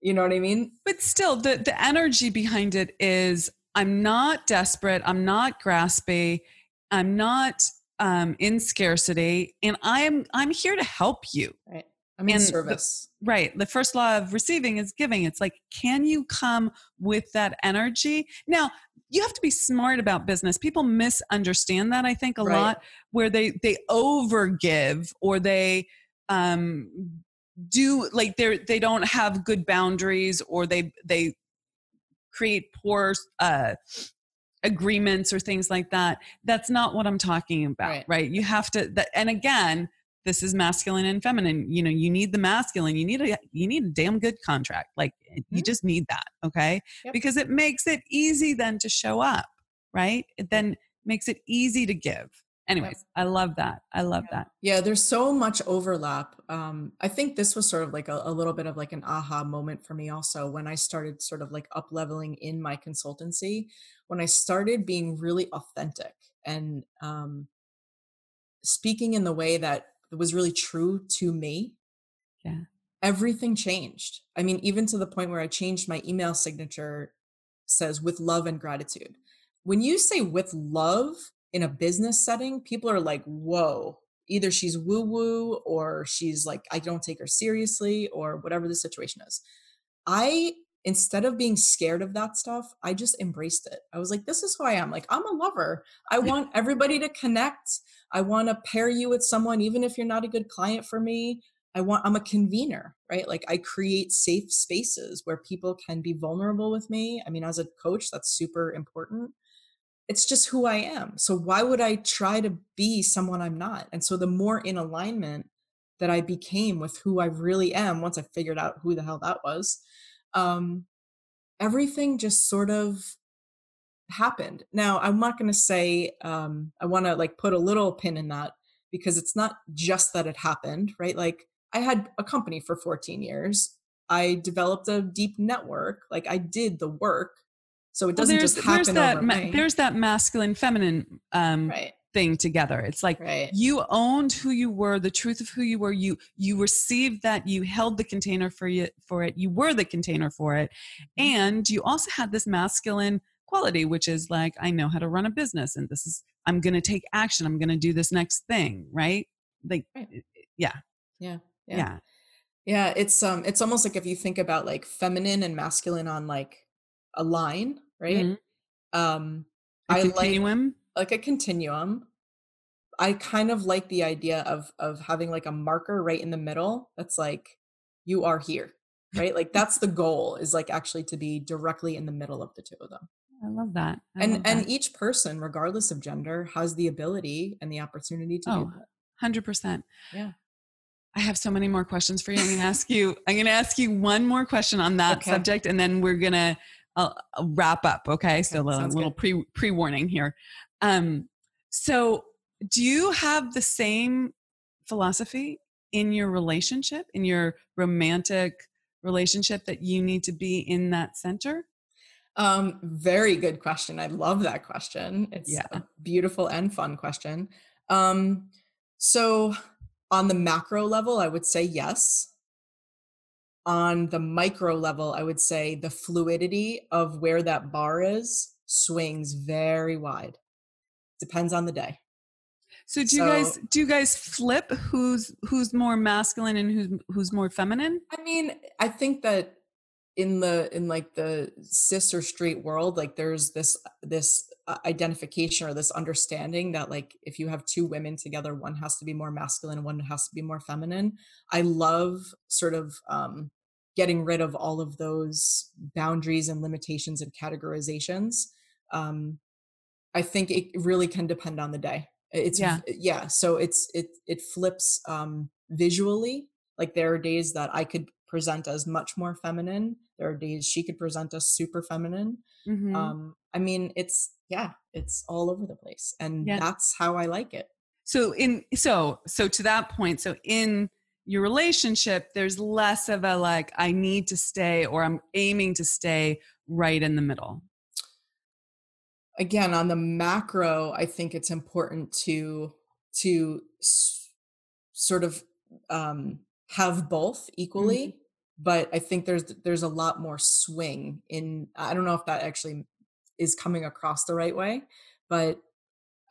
you know what I mean? But still the, the energy behind it is I'm not desperate. I'm not graspy. I'm not um, in scarcity, and I'm, I'm here to help you. Right. I'm in service. The, right. The first law of receiving is giving. It's like, can you come with that energy? Now, you have to be smart about business. People misunderstand that, I think, a right. lot, where they, they overgive or they um, do like they're, they don't have good boundaries, or they, they create poor uh, agreements or things like that. That's not what I'm talking about, right? right? You have to, that, and again, this is masculine and feminine. You know, you need the masculine, you need a, you need a damn good contract. Like mm-hmm. you just need that. Okay. Yep. Because it makes it easy then to show up, right? It then makes it easy to give. Anyways, yep. I love that. I love yeah. that. Yeah. There's so much overlap. Um, I think this was sort of like a, a little bit of like an aha moment for me also, when I started sort of like up leveling in my consultancy, when I started being really authentic and, um, speaking in the way that was really true to me. Yeah. Everything changed. I mean, even to the point where I changed my email signature, says with love and gratitude. When you say with love in a business setting, people are like, whoa, either she's woo-woo or she's like, I don't take her seriously or whatever the situation is. I, instead of being scared of that stuff, I just embraced it. I was like, this is who I am. Like, I'm a lover. I want everybody to connect. I want to pair you with someone, even if you're not a good client for me. I want, I'm a convener, right? Like I create safe spaces where people can be vulnerable with me. I mean, as a coach, that's super important. It's just who I am. So why would I try to be someone I'm not? And so the more in alignment that I became with who I really am, once I figured out who the hell that was, um, everything just sort of happened. Now, I'm not going to say, um, I want to like put a little pin in that, because it's not just that it happened, right? Like I had a company for fourteen years. I developed a deep network. Like I did the work. So it doesn't well, just happen that, overnight. There's that masculine, feminine um, right. thing together. It's like right. you owned who you were, the truth of who you were. You you received that. You held the container for you for it. You were the container for it, and you also had this masculine quality, which is like, I know how to run a business, and this is I'm going to take action. I'm going to do this next thing, right? Like, right. yeah, yeah, yeah, yeah. yeah it's um, it's almost like if you think about like feminine and masculine on like a line. Right. Mm-hmm. Um, a I continuum. like, like a continuum. I kind of like the idea of, of having like a marker right in the middle. That's like, you are here, right? Like that's the goal, is like actually to be directly in the middle of the two of them. I love that. I and, love that. And each person, regardless of gender, has the ability and the opportunity to oh, do that. one hundred percent. Yeah. I have so many more questions for you. I'm going to ask you, I'm going to ask you one more question on that okay. subject, and then we're going to, I'll wrap up. Okay. okay so a little, little pre pre warning here. Um, so do you have the same philosophy in your relationship, in your romantic relationship, that you need to be in that center? Um, very good question. I love that question. It's yeah. a beautiful and fun question. Um, so on the macro level, I would say yes. On the micro level, I would say the fluidity of where that bar is swings very wide. Depends on the day. So do so, you guys do you guys flip who's who's more masculine and who's who's more feminine? I mean, I think that in the in like the cis or straight world, like there's this this identification or this understanding that like if you have two women together, one has to be more masculine, one has to be more feminine. I love sort of um getting rid of all of those boundaries and limitations and categorizations. Um, I think it really can depend on the day. It's yeah. yeah. So it's, it, it flips um, visually. Like there are days that I could present as much more feminine. There are days she could present as super feminine. Mm-hmm. Um, I mean, it's, yeah, it's all over the place, and yeah. that's how I like it. So in, so, so to that point, so in, your relationship, there's less of a like, I need to stay, or I'm aiming to stay right in the middle. Again, on the macro, I think it's important to, to s- sort of um, have both equally, mm-hmm. but I think there's, there's a lot more swing in, I don't know if that actually is coming across the right way, but.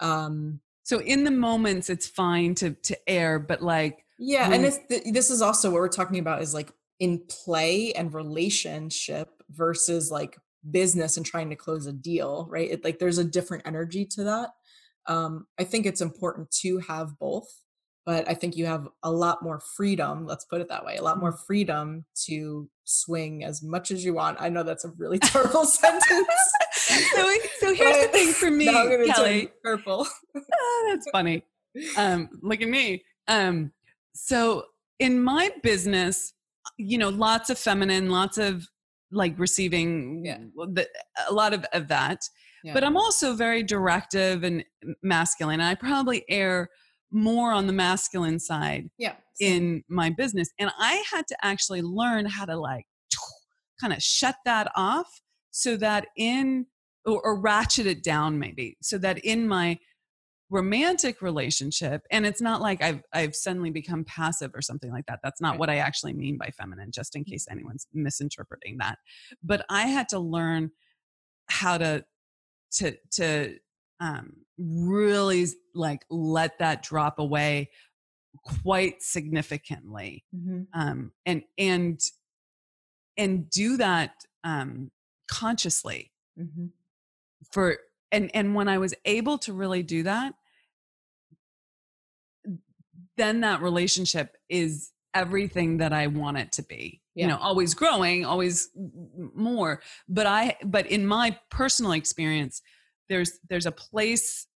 Um, so in the moments it's fine to, to err, but like, yeah. And it's th- this is also what we're talking about, is like in play and relationship versus like business and trying to close a deal, right? It, like there's a different energy to that. Um, I think it's important to have both, but I think you have a lot more freedom. Let's put it that way. A lot more freedom to swing as much as you want. I know that's a really terrible sentence. So, so here's but, the thing. for me, now I'm gonna Kelly. Turn purple. Oh, that's funny. Um, look at me. Um, so in my business, you know, lots of feminine, lots of like receiving, yeah. the, a lot of, of that. Yeah. But I'm also very directive and masculine. I probably err more on the masculine side yeah. in my business. And I had to actually learn how to like kind of shut that off so that in, or, or ratchet it down maybe, so that in my romantic relationship, and it's not like I've, I've suddenly become passive or something like that. That's not right. what I actually mean by feminine, just in case anyone's misinterpreting that. But I had to learn how to, to, to, um, really like let that drop away quite significantly. Mm-hmm. Um, and, and, and do that, um, consciously mm-hmm. for, and, and when I was able to really do that, then that relationship is everything that I want it to be, yeah. you know, always growing, always more. But I, but in my personal experience, there's, there's a place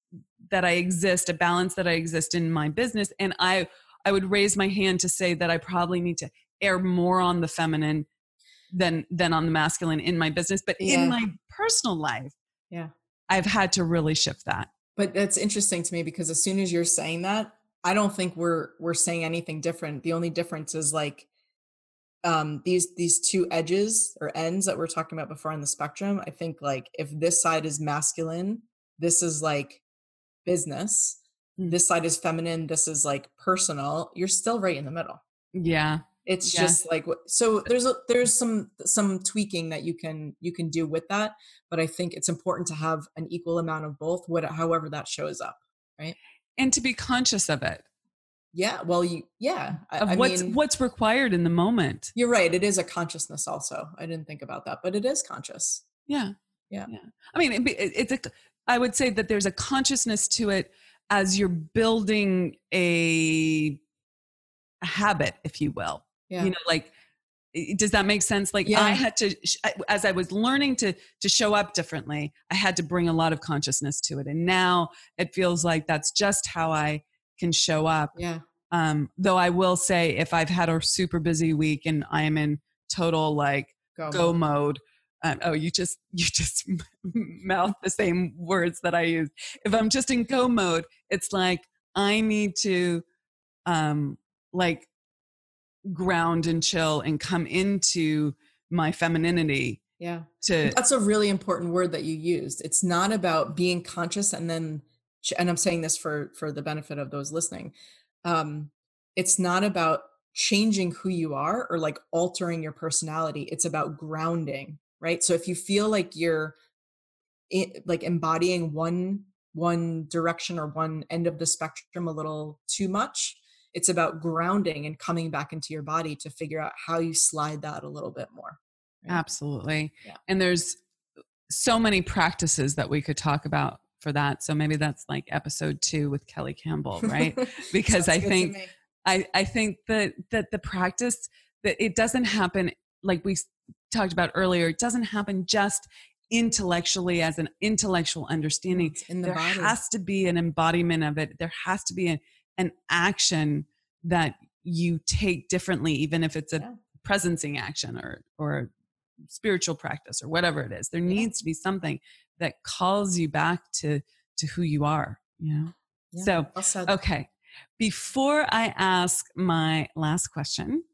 that I exist, a balance that I exist in my business. And I, I would raise my hand to say that I probably need to err more on the feminine than, than on the masculine in my business, but yeah. in my personal life, yeah, I've had to really shift that. But that's interesting to me because as soon as you're saying that, I don't think we're, we're saying anything different. The only difference is like, um, these, these two edges or ends that we're talking about before on the spectrum. I think like if this side is masculine, this is like business, mm. this side is feminine, this is like personal, you're still right in the middle. Yeah. It's yeah. just like, so there's, a, there's some, some tweaking that you can, you can do with that. But I think it's important to have an equal amount of both, what, however that shows up. Right. And to be conscious of it. Yeah. Well, you, yeah. I, of what's, I mean, what's required in the moment. You're right. It is a consciousness also. I didn't think about that, but it is conscious. Yeah. Yeah. yeah. I mean, it, it's a, I would say that there's a consciousness to it as you're building a, a habit, if you will. Yeah. You know, like, does that make sense? Like yeah. I had to, as I was learning to, to show up differently, I had to bring a lot of consciousness to it. And now it feels like that's just how I can show up. Yeah. Um, though I will say if I've had a super busy week and I am in total like go, go mode, um, oh, you just, you just mouth the same words that I use. If I'm just in go mode, it's like, I need to, um, like, ground and chill and come into my femininity. Yeah. To that's a really important word that you used. It's not about being conscious and then, and I'm saying this for, for the benefit of those listening. Um, it's not about changing who you are or like altering your personality. It's about grounding, right? So if you feel like you're it, like embodying one, one direction or one end of the spectrum a little too much, it's about grounding and coming back into your body to figure out how you slide that a little bit more. Right? Absolutely. Yeah. And there's so many practices that we could talk about for that. So maybe that's like episode two with Kelly Campbell, right? Because I think, I, I think that, that the practice that it doesn't happen, like we talked about earlier, it doesn't happen just intellectually as an intellectual understanding. It's in the there body. Has to be an embodiment of it. There has to be an, an action that you take differently, even if it's a yeah. presencing action or, or spiritual practice or whatever it is, there yeah. needs to be something that calls you back to, to who you are, you know? Yeah. So, also, okay. Before I ask my last question,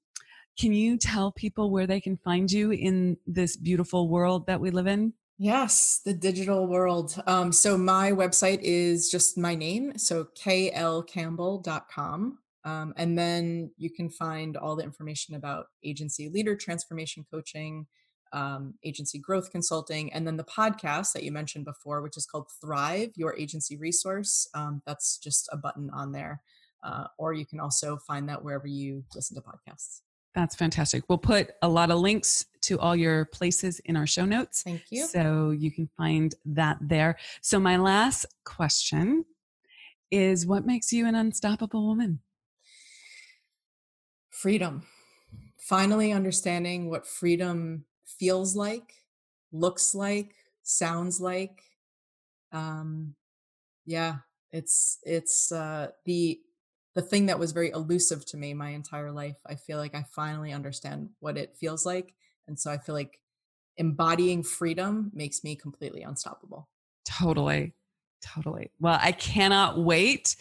can you tell people where they can find you in this beautiful world that we live in? Yes, the digital world. Um, so my website is just my name. So k l campbell dot com. Um, and then you can find all the information about agency leader transformation coaching, um, agency growth consulting, and then the podcast that you mentioned before, which is called Thrive Your Agency Resource. Um, that's just a button on there. Uh, or you can also find that wherever you listen to podcasts. That's fantastic. We'll put a lot of links to all your places in our show notes. Thank you. So you can find that there. So my last question is, what makes you an unstoppable woman? Freedom. Finally understanding what freedom feels like, looks like, sounds like, um, yeah, it's, it's, uh, the, the thing that was very elusive to me my entire life. I feel like I finally understand what it feels like. And so I feel like embodying freedom makes me completely unstoppable. Totally. Totally. Well, I cannot wait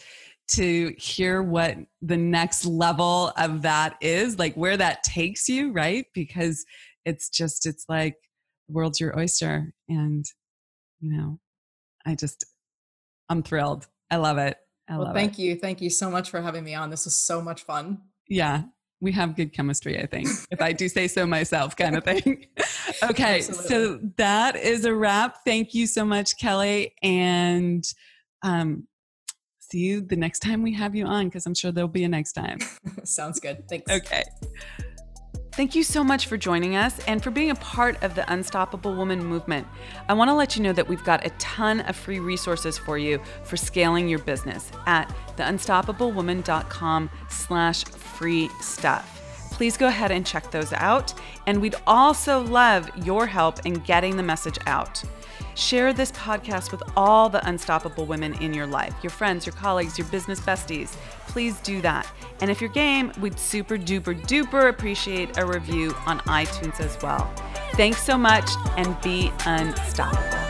to hear what the next level of that is, like where that takes you, right? Because it's just, it's like the world's your oyster. And, you know, I just, I'm thrilled. I love it. I well, love thank it. you. Thank you so much for having me on. This was so much fun. Yeah. We have good chemistry, I think, if I do say so myself, kind of thing. Okay. Absolutely. So that is a wrap. Thank you so much, Kelly. And um, see you the next time we have you on, because I'm sure there'll be a next time. Sounds good. Thanks. Okay. Thank you so much for joining us and for being a part of the Unstoppable Woman movement. I want to let you know that we've got a ton of free resources for you for scaling your business at theunstoppablewoman.com slash free stuff. Please go ahead and check those out. And we'd also love your help in getting the message out. Share this podcast with all the unstoppable women in your life, your friends, your colleagues, your business besties. Please do that. And if you're game, we'd super duper duper appreciate a review on iTunes as well. Thanks so much and be unstoppable.